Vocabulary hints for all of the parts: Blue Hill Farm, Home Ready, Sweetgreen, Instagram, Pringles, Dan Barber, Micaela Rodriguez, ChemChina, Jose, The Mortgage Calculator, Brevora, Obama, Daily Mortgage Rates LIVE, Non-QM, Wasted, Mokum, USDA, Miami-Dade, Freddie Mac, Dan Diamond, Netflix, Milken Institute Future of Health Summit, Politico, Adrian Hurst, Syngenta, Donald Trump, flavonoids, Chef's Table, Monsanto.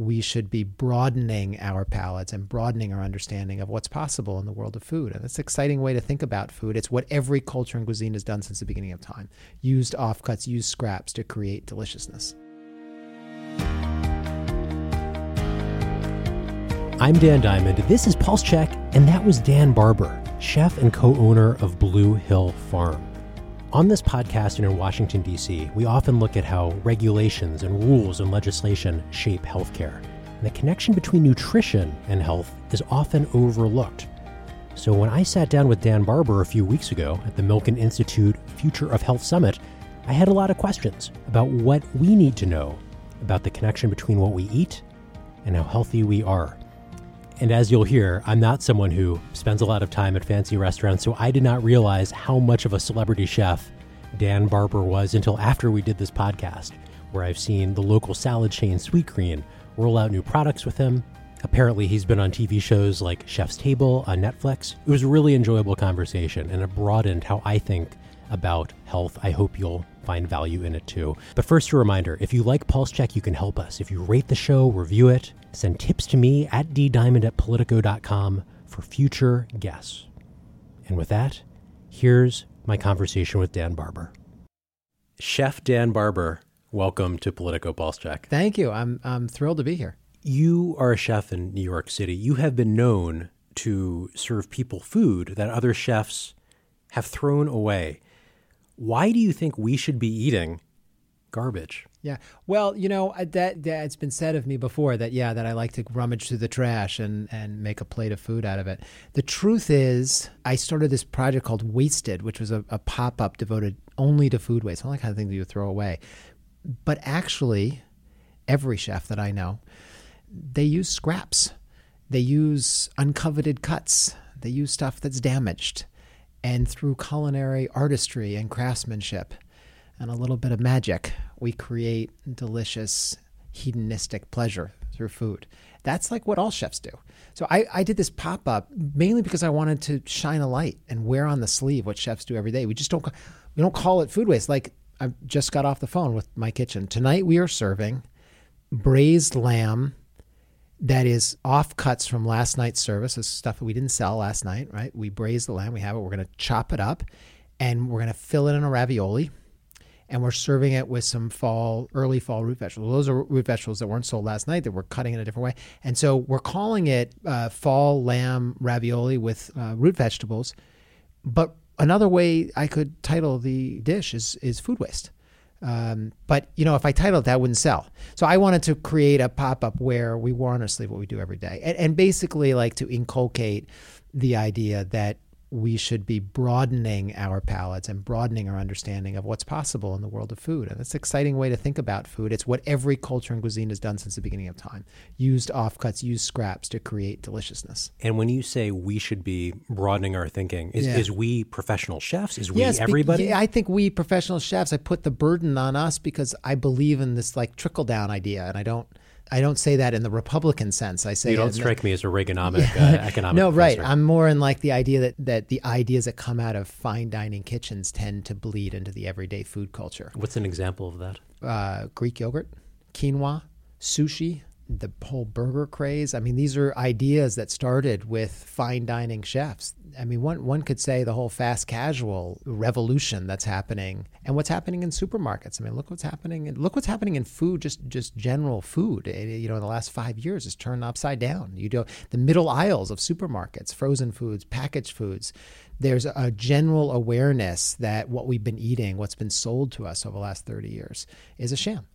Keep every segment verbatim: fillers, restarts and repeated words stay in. we should be broadening our palates and broadening our understanding of what's possible in the world of food. And that's an exciting way to think about food. It's what every culture and cuisine has done since the beginning of time. Used offcuts, used scraps to create deliciousness. I'm Dan Diamond. This is Pulse Check, and that was Dan Barber, chef and co-owner of Blue Hill Farm. On this podcast and in Washington, D C, we often look at how regulations and rules and legislation shape healthcare. And the connection between nutrition and health is often overlooked. So when I sat down with Dan Barber a few weeks ago at the Milken Institute Future of Health Summit, I had a lot of questions about what we need to know about the connection between what we eat and how healthy we are. And as you'll hear, I'm not someone who spends a lot of time at fancy restaurants, so I did not realize how much of a celebrity chef Dan Barber was until after we did this podcast, where I've seen the local salad chain Sweetgreen roll out new products with him. Apparently, he's been on T V shows like Chef's Table on Netflix. It was a really enjoyable conversation, and it broadened how I think about health. I hope you'll find value in it too. But first, a reminder, if you like Pulse Check, you can help us. If you rate the show, review it, send tips to me at d diamond at politico dot com for future guests. And with that, here's my conversation with Dan Barber. Chef Dan Barber, welcome to Politico Pulse Check. Thank you. I'm I'm thrilled to be here. You are a chef in New York City. You have been known to serve people food that other chefs have thrown away. Why do you think we should be eating garbage? Yeah. Well, you know, that, that it's been said of me before that, yeah, that I like to rummage through the trash and, and make a plate of food out of it. The truth is, I started this project called Wasted, which was a, a pop-up devoted only to food waste, not the kind of thing that you throw away. But actually, every chef that I know, they use scraps. They use uncoveted cuts. They use stuff that's damaged. And through culinary artistry and craftsmanship and a little bit of magic, we create delicious hedonistic pleasure through food. That's like what all chefs do. So I, I did this pop-up mainly because I wanted to shine a light and wear on the sleeve what chefs do every day. We just don't, we don't call it food waste. Like I just got off the phone with my kitchen. Tonight we are serving braised lamb that is off cuts from last night's service. It's stuff that we didn't sell last night, right? We braise the lamb, we have it, we're gonna chop it up, and we're gonna fill it in a ravioli, and we're serving it with some fall, early fall root vegetables. Those are root vegetables that weren't sold last night that we're cutting in a different way. And so we're calling it uh, fall lamb ravioli with uh, root vegetables. But another way I could title the dish is is food waste. Um, but, you know, if I titled that, I wouldn't sell. So I wanted to create a pop-up where we wore on our sleeve what we do every day. And, and basically like to inculcate the idea that we should be broadening our palates and broadening our understanding of what's possible in the world of food. And that's an exciting way to think about food. It's what every culture and cuisine has done since the beginning of time. Used offcuts, used scraps to create deliciousness. And when you say we should be broadening our thinking, is, yeah. is we professional chefs? Is we yes, everybody? Be, yeah, I think we professional chefs, I put the burden on us because I believe in this like trickle-down idea, and I don't I don't say that in the Republican sense. I say you don't strike the, me as a Reaganomic yeah. uh, economic. No, right. Professor. I'm more in like the idea that, that the ideas that come out of fine dining kitchens tend to bleed into the everyday food culture. What's an example of that? Uh, Greek yogurt, quinoa, sushi, the whole burger craze. I mean, these are ideas that started with fine dining chefs. I mean, one one could say the whole fast casual revolution that's happening, and what's happening in supermarkets. I mean, look what's happening. Look what's happening in food, just just general food. It, you know, in the last five years, it's turned upside down. You do the middle aisles of supermarkets, frozen foods, packaged foods. There's a general awareness that what we've been eating, what's been sold to us over the last thirty years, is a sham.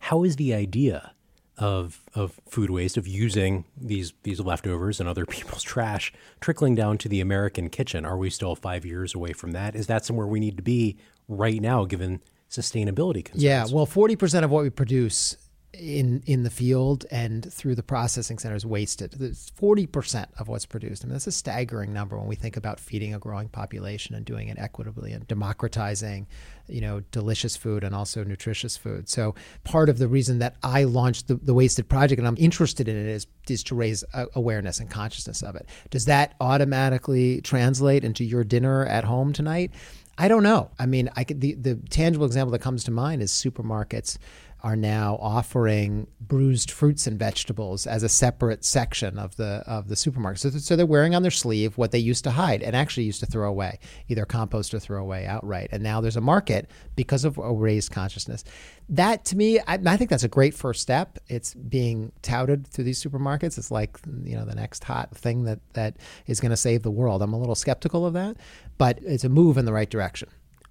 How is the idea of of food waste, of using these these leftovers and other people's trash trickling down to the American kitchen? Are we still five years away from that? Is that somewhere we need to be right now, given sustainability concerns? Yeah, well, forty percent of what we produce in in the field and through the processing centers wasted. There's forty percent of what's produced. I mean, that's a staggering number when we think about feeding a growing population and doing it equitably and democratizing, you know, delicious food and also nutritious food. So part of the reason that I launched the, the Wasted Project, and I'm interested in it, is, is to raise awareness and consciousness of it. Does that automatically translate into your dinner at home tonight? I don't know. I mean, I could, the, the tangible example that comes to mind is supermarkets are now offering bruised fruits and vegetables as a separate section of the of the supermarket. So, so they're wearing on their sleeve what they used to hide and actually used to throw away, either compost or throw away outright. And now there's a market because of a raised consciousness. That, to me, I, I think that's a great first step. It's being touted through these supermarkets. It's like, you know, the next hot thing that that is going to save the world. I'm a little skeptical of that, but it's a move in the right direction.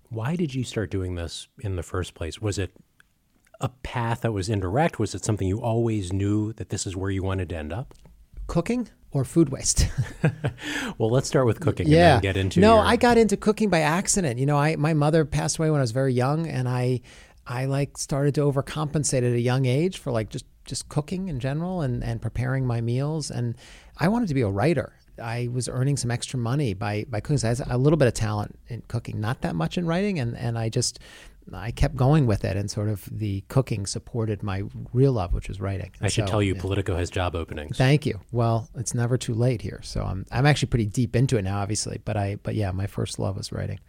Why did you start doing this in the first place? Was it a path that was indirect? Was it something you always knew that this is where you wanted to end up? Cooking or food waste? Well, let's start with cooking yeah. and then get into No, your... I got into cooking by accident. You know, I my mother passed away when I was very young, and I I like started to overcompensate at a young age for like just, just cooking in general and, and preparing my meals. And I wanted to be a writer. I was earning some extra money by, by cooking. So I had a little bit of talent in cooking, not that much in writing. And, and I just, I kept going with it, and sort of the cooking supported my real love, which was writing. And I should so, tell you, yeah. Politico has job openings. Thank you. Well, it's never too late here. So I'm, I'm actually pretty deep into it now, obviously, but I, but yeah, my first love was writing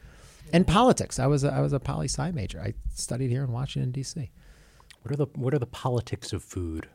and politics. I was, a, I was a poli-sci major. I studied here in Washington, D C. What are the, what are the politics of food?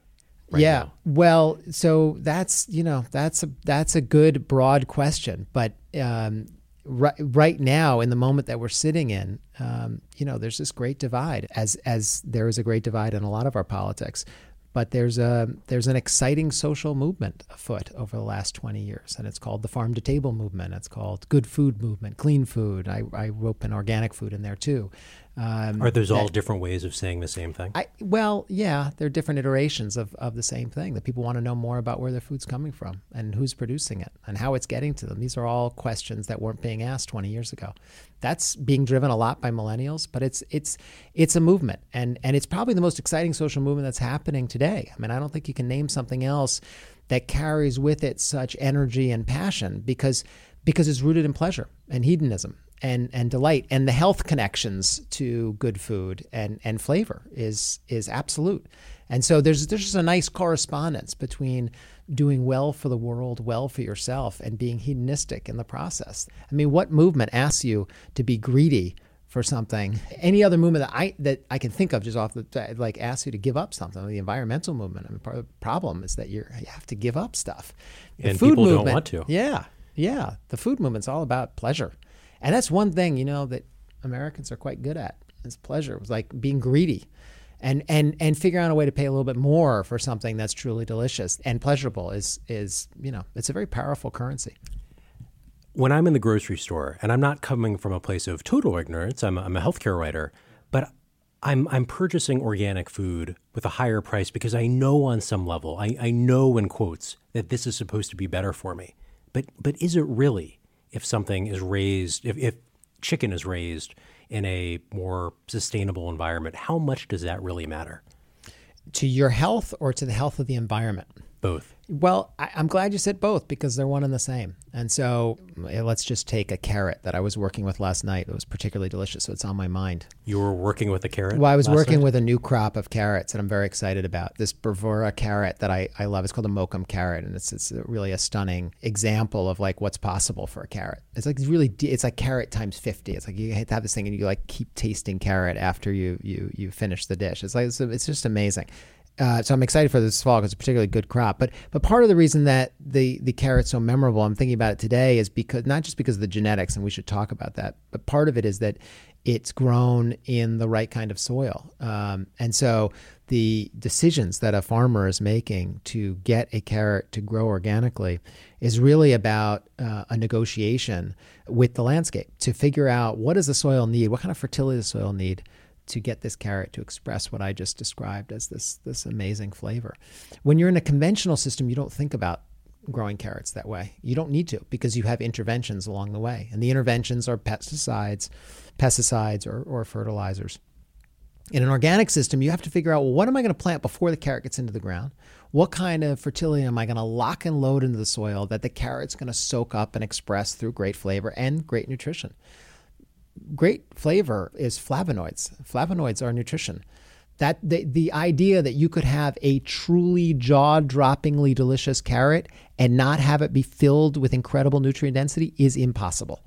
Right yeah. Now. Well, so that's, you know, that's a, that's a good broad question, but, um, right, right now in the moment that we're sitting in, um, you know, there's this great divide as, as there is a great divide in a lot of our politics, but there's a, there's an exciting social movement afoot over the last twenty years. And it's called the farm to table movement. It's called good food movement, clean food. I, I rope in organic food in there too. Um, Are those that, all different ways of saying the same thing? I, well, yeah, they're different iterations of, of the same thing, that people want to know more about where their food's coming from and who's producing it and how it's getting to them. These are all questions that weren't being asked twenty years ago. That's being driven a lot by millennials, but it's it's it's a movement, and, and it's probably the most exciting social movement that's happening today. I mean, I don't think you can name something else that carries with it such energy and passion, because because it's rooted in pleasure and hedonism. And, and delight, and the health connections to good food and, and flavor is is absolute. And so there's there's just a nice correspondence between doing well for the world, well for yourself, and being hedonistic in the process. I mean, what movement asks you to be greedy for something? Any other movement that I that I can think of just off the like asks you to give up something? The environmental movement. I mean, part of the problem is that you're you have to give up stuff. The and food people movement, don't want to. Yeah, yeah. The food movement's all about pleasure. And that's one thing, you know, that Americans are quite good at is pleasure. It was like being greedy and, and, and figuring out a way to pay a little bit more for something that's truly delicious and pleasurable is, is, you know, it's a very powerful currency. When I'm in the grocery store, and I'm not coming from a place of total ignorance, I'm a, I'm a healthcare writer, but I'm, I'm purchasing organic food with a higher price because I know on some level, I, I know in quotes that this is supposed to be better for me, but, but is it really? If something is raised, if, if chicken is raised in a more sustainable environment, how much does that really matter? To your health or to the health of the environment? Both. Well, I, I'm glad you said both, because they're one and the same. And so let's just take a carrot that I was working with last night. It was particularly delicious, so it's on my mind. You were working with a carrot? Well, I was working night? with a new crop of carrots that I'm very excited about. This Brevora carrot that I, I love, it's called a Mokum carrot, and it's it's really a stunning example of like what's possible for a carrot. It's like really, it's like carrot times fifty. It's like you have this thing and you like keep tasting carrot after you you you finish the dish. It's like it's, it's just amazing. Uh, so I'm excited for this fall because it's a particularly good crop. But but part of the reason that the, the carrot's so memorable, I'm thinking about it today, is because not just because of the genetics, and we should talk about that, but part of it is that it's grown in the right kind of soil. Um, and so the decisions that a farmer is making to get a carrot to grow organically is really about uh, a negotiation with the landscape to figure out what does the soil need, what kind of fertility does the soil need, to get this carrot to express what I just described as this this amazing flavor. When you're in a conventional system, you don't think about growing carrots that way. You don't need to, because you have interventions along the way. And the interventions are pesticides, pesticides or, or fertilizers. In an organic system, you have to figure out, well, what am I going to plant before the carrot gets into the ground? What kind of fertility am I going to lock and load into the soil that the carrot's going to soak up and express through great flavor and great nutrition? Great flavor is flavonoids. Flavonoids are nutrition. That the, the idea that you could have a truly jaw-droppingly delicious carrot and not have it be filled with incredible nutrient density is impossible.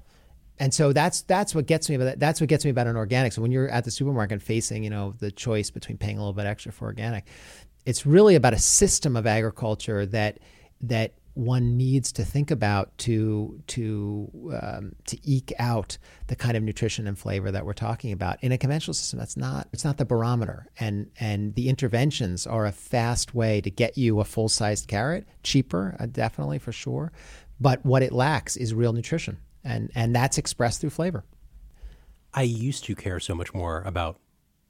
And so that's that's what gets me about that's what gets me about an organic. So when you're at the supermarket facing, you know, the choice between paying a little bit extra for organic, it's really about a system of agriculture that that one needs to think about to to um, to eke out the kind of nutrition and flavor that we're talking about. In a conventional system, that's not it's not the barometer, and and the interventions are a fast way to get you a full-sized carrot, cheaper, uh, definitely for sure, but what it lacks is real nutrition. And and that's expressed through flavor. I used to care so much more about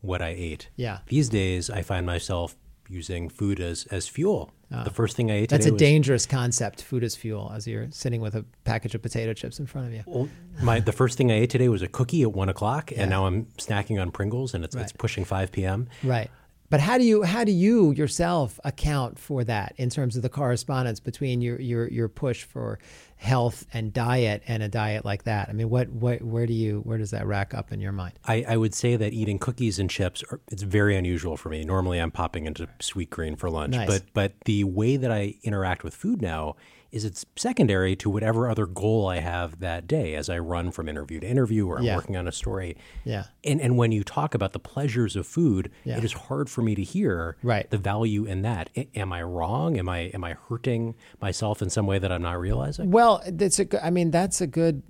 what I ate. Yeah. These days, I find myself using food as, as fuel. Uh, the first thing I ate that's today That's a was, dangerous concept, food as fuel, as you're sitting with a package of potato chips in front of you. Well, my the first thing I ate today was a cookie at one o'clock, yeah. and now I'm snacking on Pringles, and it's right. it's pushing five p.m. Right. But how do you how do you yourself account for that in terms of the correspondence between your your your push for health and diet and a diet like that? I mean, what what where do you where does that rack up in your mind? I, I would say that eating cookies and chips are, it's very unusual for me. Normally, I'm popping into Sweetgreen for lunch, nice. but but the way that I interact with food now is it's secondary to whatever other goal I have that day as I run from interview to interview or I'm yeah. working on a story. Yeah. And and when you talk about the pleasures of food, yeah. it is hard for me to hear right. the value in that. I, am I wrong? Am I am I hurting myself in some way that I'm not realizing? Well, that's a, I mean, that's a good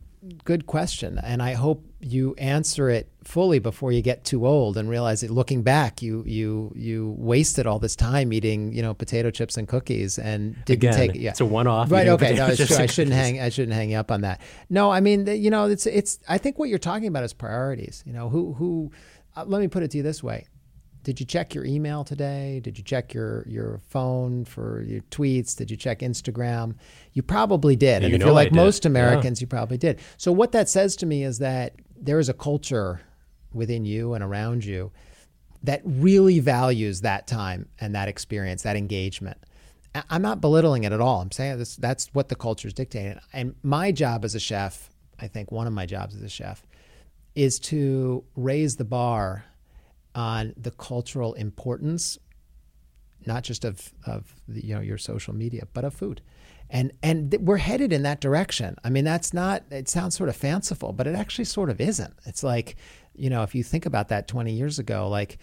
good question. And I hope you answer it fully before you get too old and realize that looking back, you you you wasted all this time eating, you know, potato chips and cookies and didn't Again, take. Yeah, it's a one-off. Right. Okay. No, it's true. I shouldn't hang. I shouldn't hang up on that. No, I mean, you know, it's it's. I think what you're talking about is priorities. You know, who who. Uh, let me put it to you this way: did you check your email today? Did you check your your phone for your tweets? Did you check Instagram? You probably did. And you if you're like most Americans, yeah. you probably did. So what that says to me is that there is a culture within you and around you that really values that time and that experience, that engagement. I'm not belittling it at all. I'm saying this, that's what the culture is dictating. And my job as a chef, I think one of my jobs as a chef, is to raise the bar on the cultural importance, not just of, of the, you know, your social media, but of food. And and th- we're headed in that direction. I mean, that's not, it sounds sort of fanciful, but it actually sort of isn't. It's like, you know, if you think about that twenty years ago, like,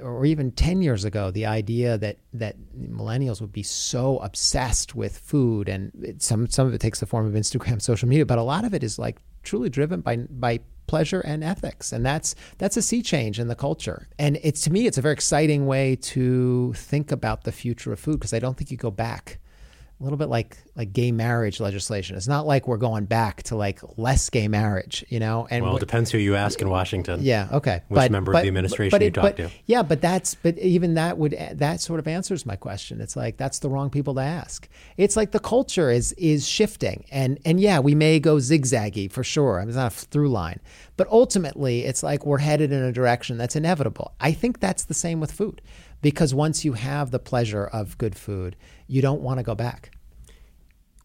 or even ten years ago, the idea that that millennials would be so obsessed with food, and it, some some of it takes the form of Instagram, social media, but a lot of it is like truly driven by by pleasure and ethics. And that's that's a sea change in the culture. And it's to me, it's a very exciting way to think about the future of food, because I don't think you go back. A little bit like like gay marriage legislation. It's not like we're going back to like less gay marriage, you know. And well, it depends who you ask in Washington. Yeah, okay. Which but, member but, of the administration but, but, you talk but, to. Yeah, but that's but even that would that sort of answers my question. It's like that's the wrong people to ask. It's like the culture is is shifting, and and yeah, we may go zigzaggy for sure. I mean, it's not a through line, but ultimately, it's like we're headed in a direction that's inevitable. I think that's the same with food. Because once you have the pleasure of good food, you don't want to go back.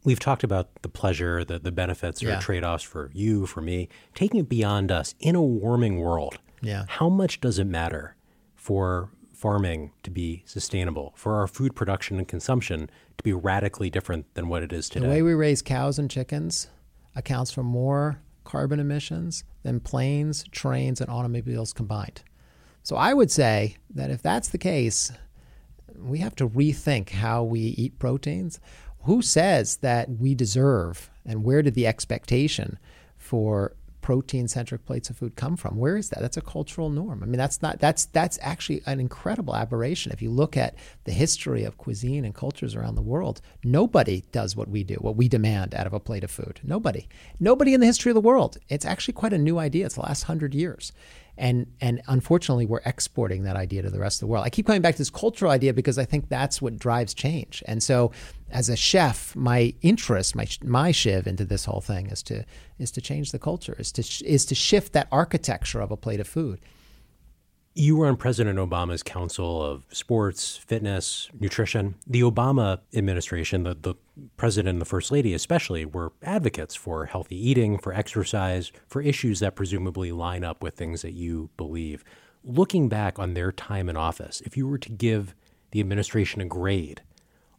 We've talked about the pleasure, the, the benefits or yeah. trade-offs for you, for me. Taking it beyond us, in a warming world, yeah. how much does it matter for farming to be sustainable, for our food production and consumption to be radically different than what it is today? The way we raise cows and chickens accounts for more carbon emissions than planes, trains, and automobiles combined. So I would say that if that's the case, we have to rethink how we eat proteins. Who says that we deserve, and where did the expectation for protein-centric plates of food come from? Where is that? That's a cultural norm. I mean, that's not that's that's actually an incredible aberration. If you look at the history of cuisine and cultures around the world, nobody does what we do, what we demand out of a plate of food. Nobody. Nobody in the history of the world. It's actually quite a new idea. It's the last hundred years. And and unfortunately, we're exporting that idea to the rest of the world. I keep coming back to this cultural idea because I think that's what drives change. And so as a chef, my interest, my my shiv into this whole thing is to is to change the culture, is to is to shift that architecture of a plate of food. You were on President Obama's Council of Sports, Fitness, Nutrition. The Obama administration, the, the president and the first lady especially, were advocates for healthy eating, for exercise, for issues that presumably line up with things that you believe. Looking back on their time in office, if you were to give the administration a grade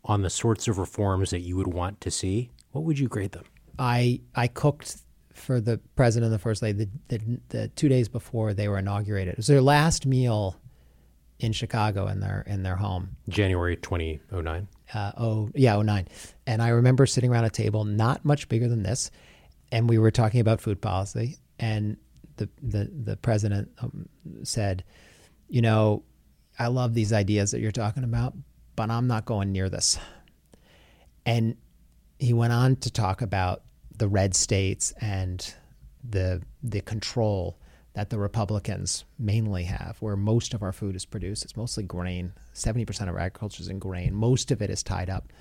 on the sorts of reforms that you would want to see, what would you grade them? I I cooked for the president and the first lady the, the, the two days before they were inaugurated. It was their last meal in Chicago in their in their home. January twenty oh nine Uh, oh, yeah, oh nine And I remember sitting around a table not much bigger than this, and we were talking about food policy, and the the, the president um, said, you know, I love these ideas that you're talking about, but I'm not going near this. And he went on to talk about the red states and the the control that the Republicans mainly have, where most of our food is produced. It's mostly grain. seventy percent of agriculture is in grain. Most of it is tied up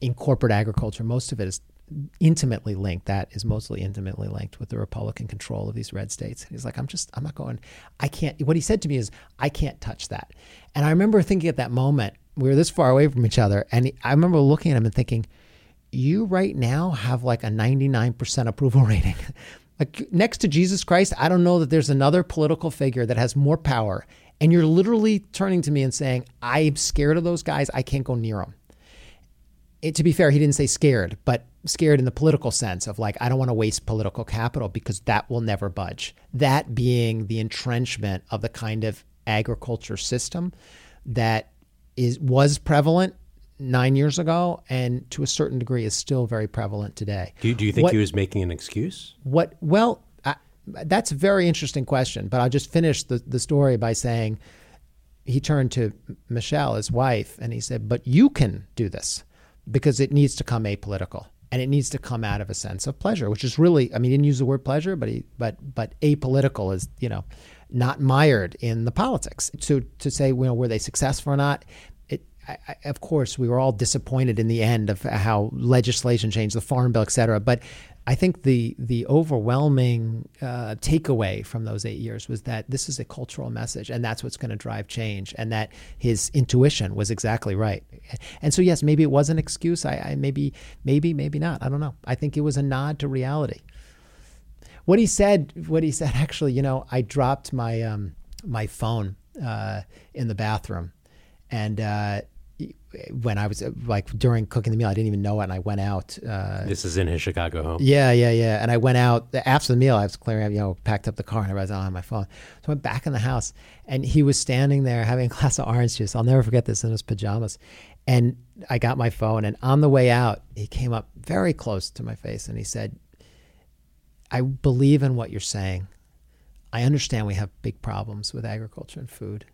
in corporate agriculture. Most of it is intimately linked. That is mostly intimately linked with the Republican control of these red states. And he's like, I'm just, I'm not going, I can't, what he said to me is, I can't touch that. And I remember thinking at that moment, we were this far away from each other. And I remember looking at him and thinking, you right now have like a ninety-nine percent approval rating. Like next to Jesus Christ, I don't know that there's another political figure that has more power. And you're literally turning to me and saying, I'm scared of those guys. I can't go near them. It, to be fair, he didn't say scared, but scared in the political sense of like, I don't want to waste political capital because that will never budge. That being the entrenchment of the kind of agriculture system that is was prevalent nine years ago, and to a certain degree is still very prevalent today. Do, do you think what, he was making an excuse? What? Well, I, that's a very interesting question, but I'll just finish the, the story by saying he turned to Michelle, his wife, and he said, but you can do this because it needs to come apolitical and it needs to come out of a sense of pleasure, which is really, I mean, he didn't use the word pleasure, but he, but, but apolitical is, you know, not mired in the politics. So to say, you know, were they successful or not? I, of course, we were all disappointed in the end of how legislation changed, the Farm Bill, et cetera. But I think the the overwhelming uh, takeaway from those eight years was that this is a cultural message, and that's what's going to drive change, and that his intuition was exactly right. And so, yes, maybe it was an excuse. I, I maybe, maybe, maybe not. I don't know. I think it was a nod to reality. What he said, what he said, actually, you know, I dropped my um, my phone uh, in the bathroom, and uh, when I was like during cooking the meal, I didn't even know it. And I went out. Uh, this is in his Chicago home. Yeah, yeah, yeah. And I went out after the meal. I was clearing up, you know, packed up the car and I realized I don't have my phone. So I went back in the house and he was standing there having a glass of orange juice. I'll never forget this, in his pajamas. And I got my phone, and on the way out, he came up very close to my face and he said, I believe in what you're saying. I understand we have big problems with agriculture and food.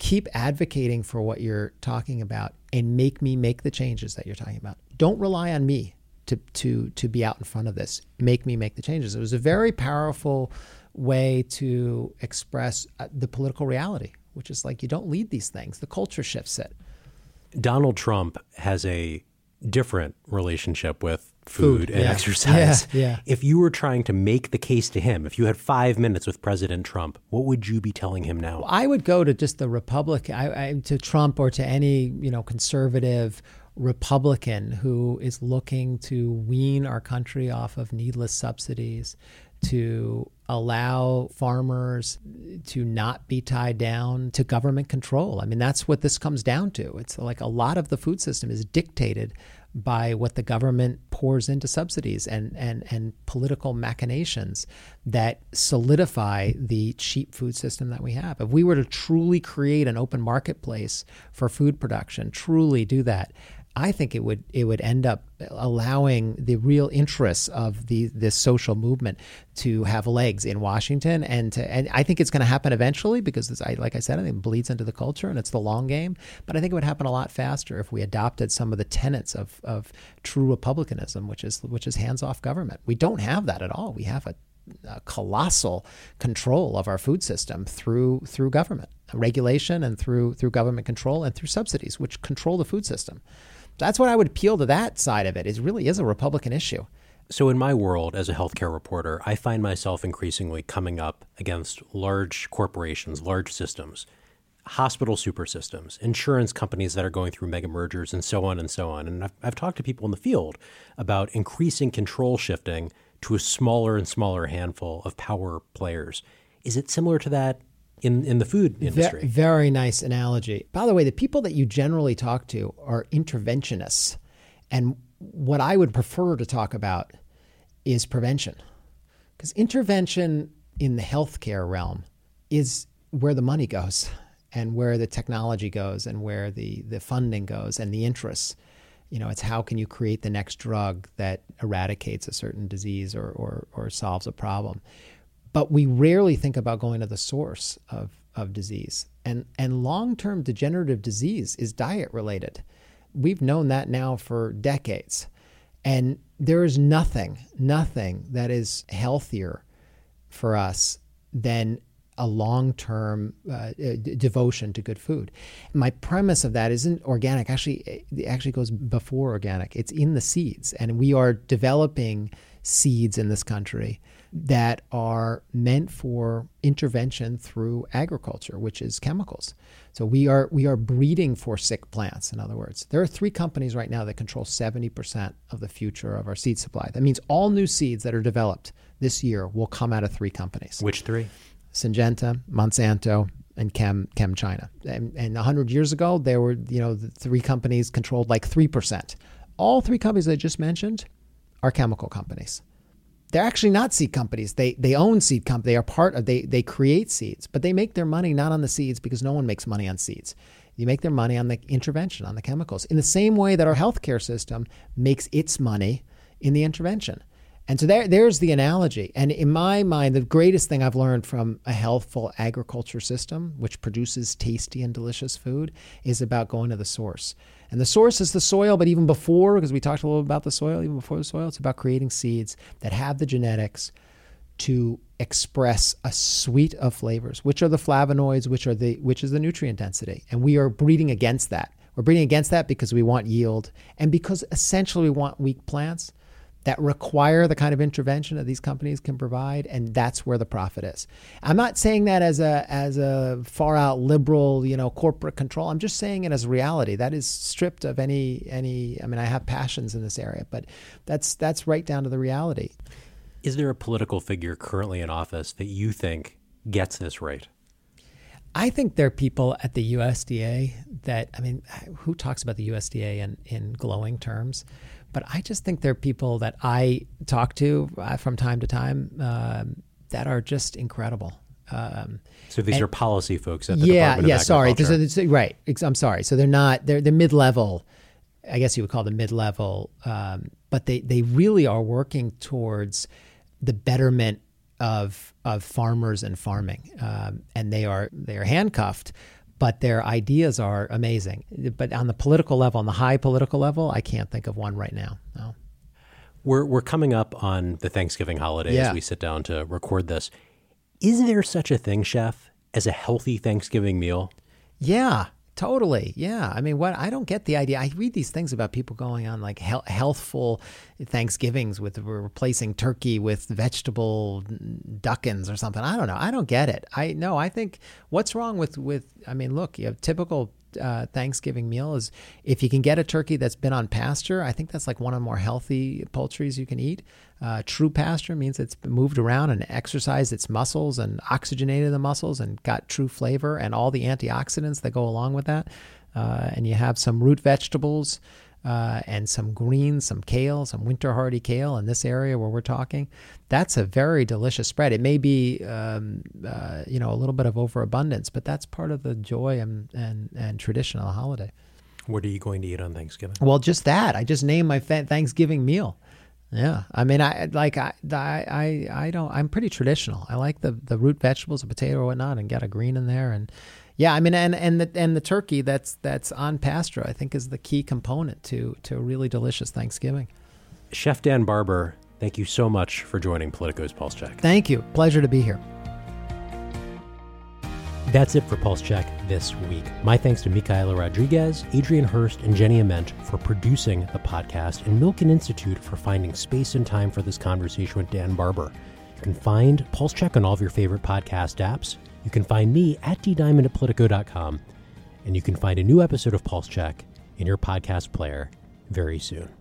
Keep advocating for what you're talking about and make me make the changes that you're talking about. Don't rely on me to to to be out in front of this. Make me make the changes. It was a very powerful way to express the political reality, which is like, you don't lead these things. The culture shifts it. Donald Trump has a different relationship with food, food and yeah. exercise. Yeah, yeah. If you were trying to make the case to him, if you had five minutes with President Trump, what would you be telling him now? Well, I would go to just the Republican, I, I, to Trump or to any, you know, conservative Republican who is looking to wean our country off of needless subsidies, to allow farmers to not be tied down to government control. I mean, that's what this comes down to. It's like a lot of the food system is dictated by what the government pours into subsidies and and and political machinations that solidify the cheap food system that we have. If we were to truly create an open marketplace for food production, truly do that, I think it would it would end up allowing the real interests of the this social movement to have legs in Washington, and to, and I think it's going to happen eventually because it's, I, like I said, I think it bleeds into the culture and it's the long game. But I think it would happen a lot faster if we adopted some of the tenets of of true republicanism, which is which is hands off government. We don't have that at all. We have a, a colossal control of our food system through through government regulation and through through government control and through subsidies, which control the food system. That's what I would appeal to that side of it. It really is a Republican issue. So in my world as a healthcare reporter, I find myself increasingly coming up against large corporations, large systems, hospital super systems, insurance companies that are going through mega mergers and so on and so on. And I've, I've talked to people in the field about increasing control shifting to a smaller and smaller handful of power players. Is it similar to that in in the food industry? Ve- very nice analogy. By the way, the people that you generally talk to are interventionists. And what I would prefer to talk about is prevention. Because intervention in the healthcare realm is where the money goes and where the technology goes and where the, the funding goes and the interests. You know, it's how can you create the next drug that eradicates a certain disease or, or, or solves a problem. But we rarely think about going to the source of, of disease. And, and long-term degenerative disease is diet-related. We've known that now for decades. And there is nothing, nothing that is healthier for us than a long-term uh, devotion to good food. My premise of that isn't organic. Actually, it actually goes before organic. It's in the seeds. And we are developing seeds in this country that are meant for intervention through agriculture, which is chemicals. So we are we are breeding for sick plants, in other words. There are three companies right now that control seventy percent of the future of our seed supply. That means all new seeds that are developed this year will come out of three companies. Which three? Syngenta, Monsanto, and Chem ChemChina. And, and one hundred years ago, there were, you know, the three companies controlled like three percent. All three companies I just mentioned are chemical companies. They're actually not seed companies. They they own seed companies. They are part of, they they create seeds, but they make their money not on the seeds because no one makes money on seeds. You make their money on the intervention, on the chemicals, in the same way that our healthcare system makes its money in the intervention. And so there, there's the analogy. And in my mind, the greatest thing I've learned from a healthful agriculture system, which produces tasty and delicious food, is about going to the source. And the source is the soil, but even before, because we talked a little about the soil, even before the soil, it's about creating seeds that have the genetics to express a suite of flavors, which are the flavonoids, which are the which is the nutrient density. And we are breeding against that. We're breeding against that because we want yield and because essentially we want weak plants that require the kind of intervention that these companies can provide, and that's where the profit is. I'm not saying that as a as a far out liberal, you know, corporate control. I'm just saying it as reality. That is stripped of any any. I mean, I have passions in this area, but that's that's right down to the reality. Is there a political figure currently in office that you think gets this right? I think there are people at the U S D A that, I mean, who talks about the U S D A in, in glowing terms? But I just think there are people that I talk to uh, from time to time uh, that are just incredible. Um, so these and, are policy folks at the yeah, Department of yeah, Agriculture. Yeah, yeah, sorry. Right. I'm sorry. So they're not, they're, they're mid-level, I guess you would call them mid-level, um, but they, they really are working towards the betterment of of farmers and farming. Um, and they are they are handcuffed, but their ideas are amazing. But on the political level, on the high political level, I can't think of one right now. No. We're we're coming up on the Thanksgiving holiday yeah. as we sit down to record this. Is there such a thing, Chef, as a healthy Thanksgiving meal? Yeah, totally. Yeah. I mean, what I don't get the idea. I read these things about people going on like he- healthful Thanksgivings with replacing turkey with vegetable duckins or something. I don't know. I don't get it. I no, I think what's wrong with, with I mean, look, you have typical uh, Thanksgiving meal is if you can get a turkey that's been on pasture, I think that's like one of the more healthy poultries you can eat. Uh, true pasture means it's moved around and exercised its muscles and oxygenated the muscles and got true flavor and all the antioxidants that go along with that. Uh, and you have some root vegetables uh, and some greens, some kale, some winter hardy kale in this area where we're talking. That's a very delicious spread. It may be, um, uh, you know, a little bit of overabundance, but that's part of the joy and, and, and tradition of the holiday. What are you going to eat on Thanksgiving? Well, just that. I just named my Thanksgiving meal. Yeah. I mean, I like, I, I, I don't, I'm pretty traditional. I like the, the root vegetables, a potato or whatnot, and get a green in there. And yeah, I mean, and, and the, and the turkey that's, that's on pasture, I think is the key component to, to a really delicious Thanksgiving. Chef Dan Barber, thank you so much for joining Politico's Pulse Check. Thank you. Pleasure to be here. That's it for Pulse Check this week. My thanks to Micaela Rodriguez, Adrian Hurst, and Jenny Ament for producing the podcast, and Milken Institute for finding space and time for this conversation with Dan Barber. You can find Pulse Check on all of your favorite podcast apps. You can find me at ddiamond at politico dot com, and you can find a new episode of Pulse Check in your podcast player very soon.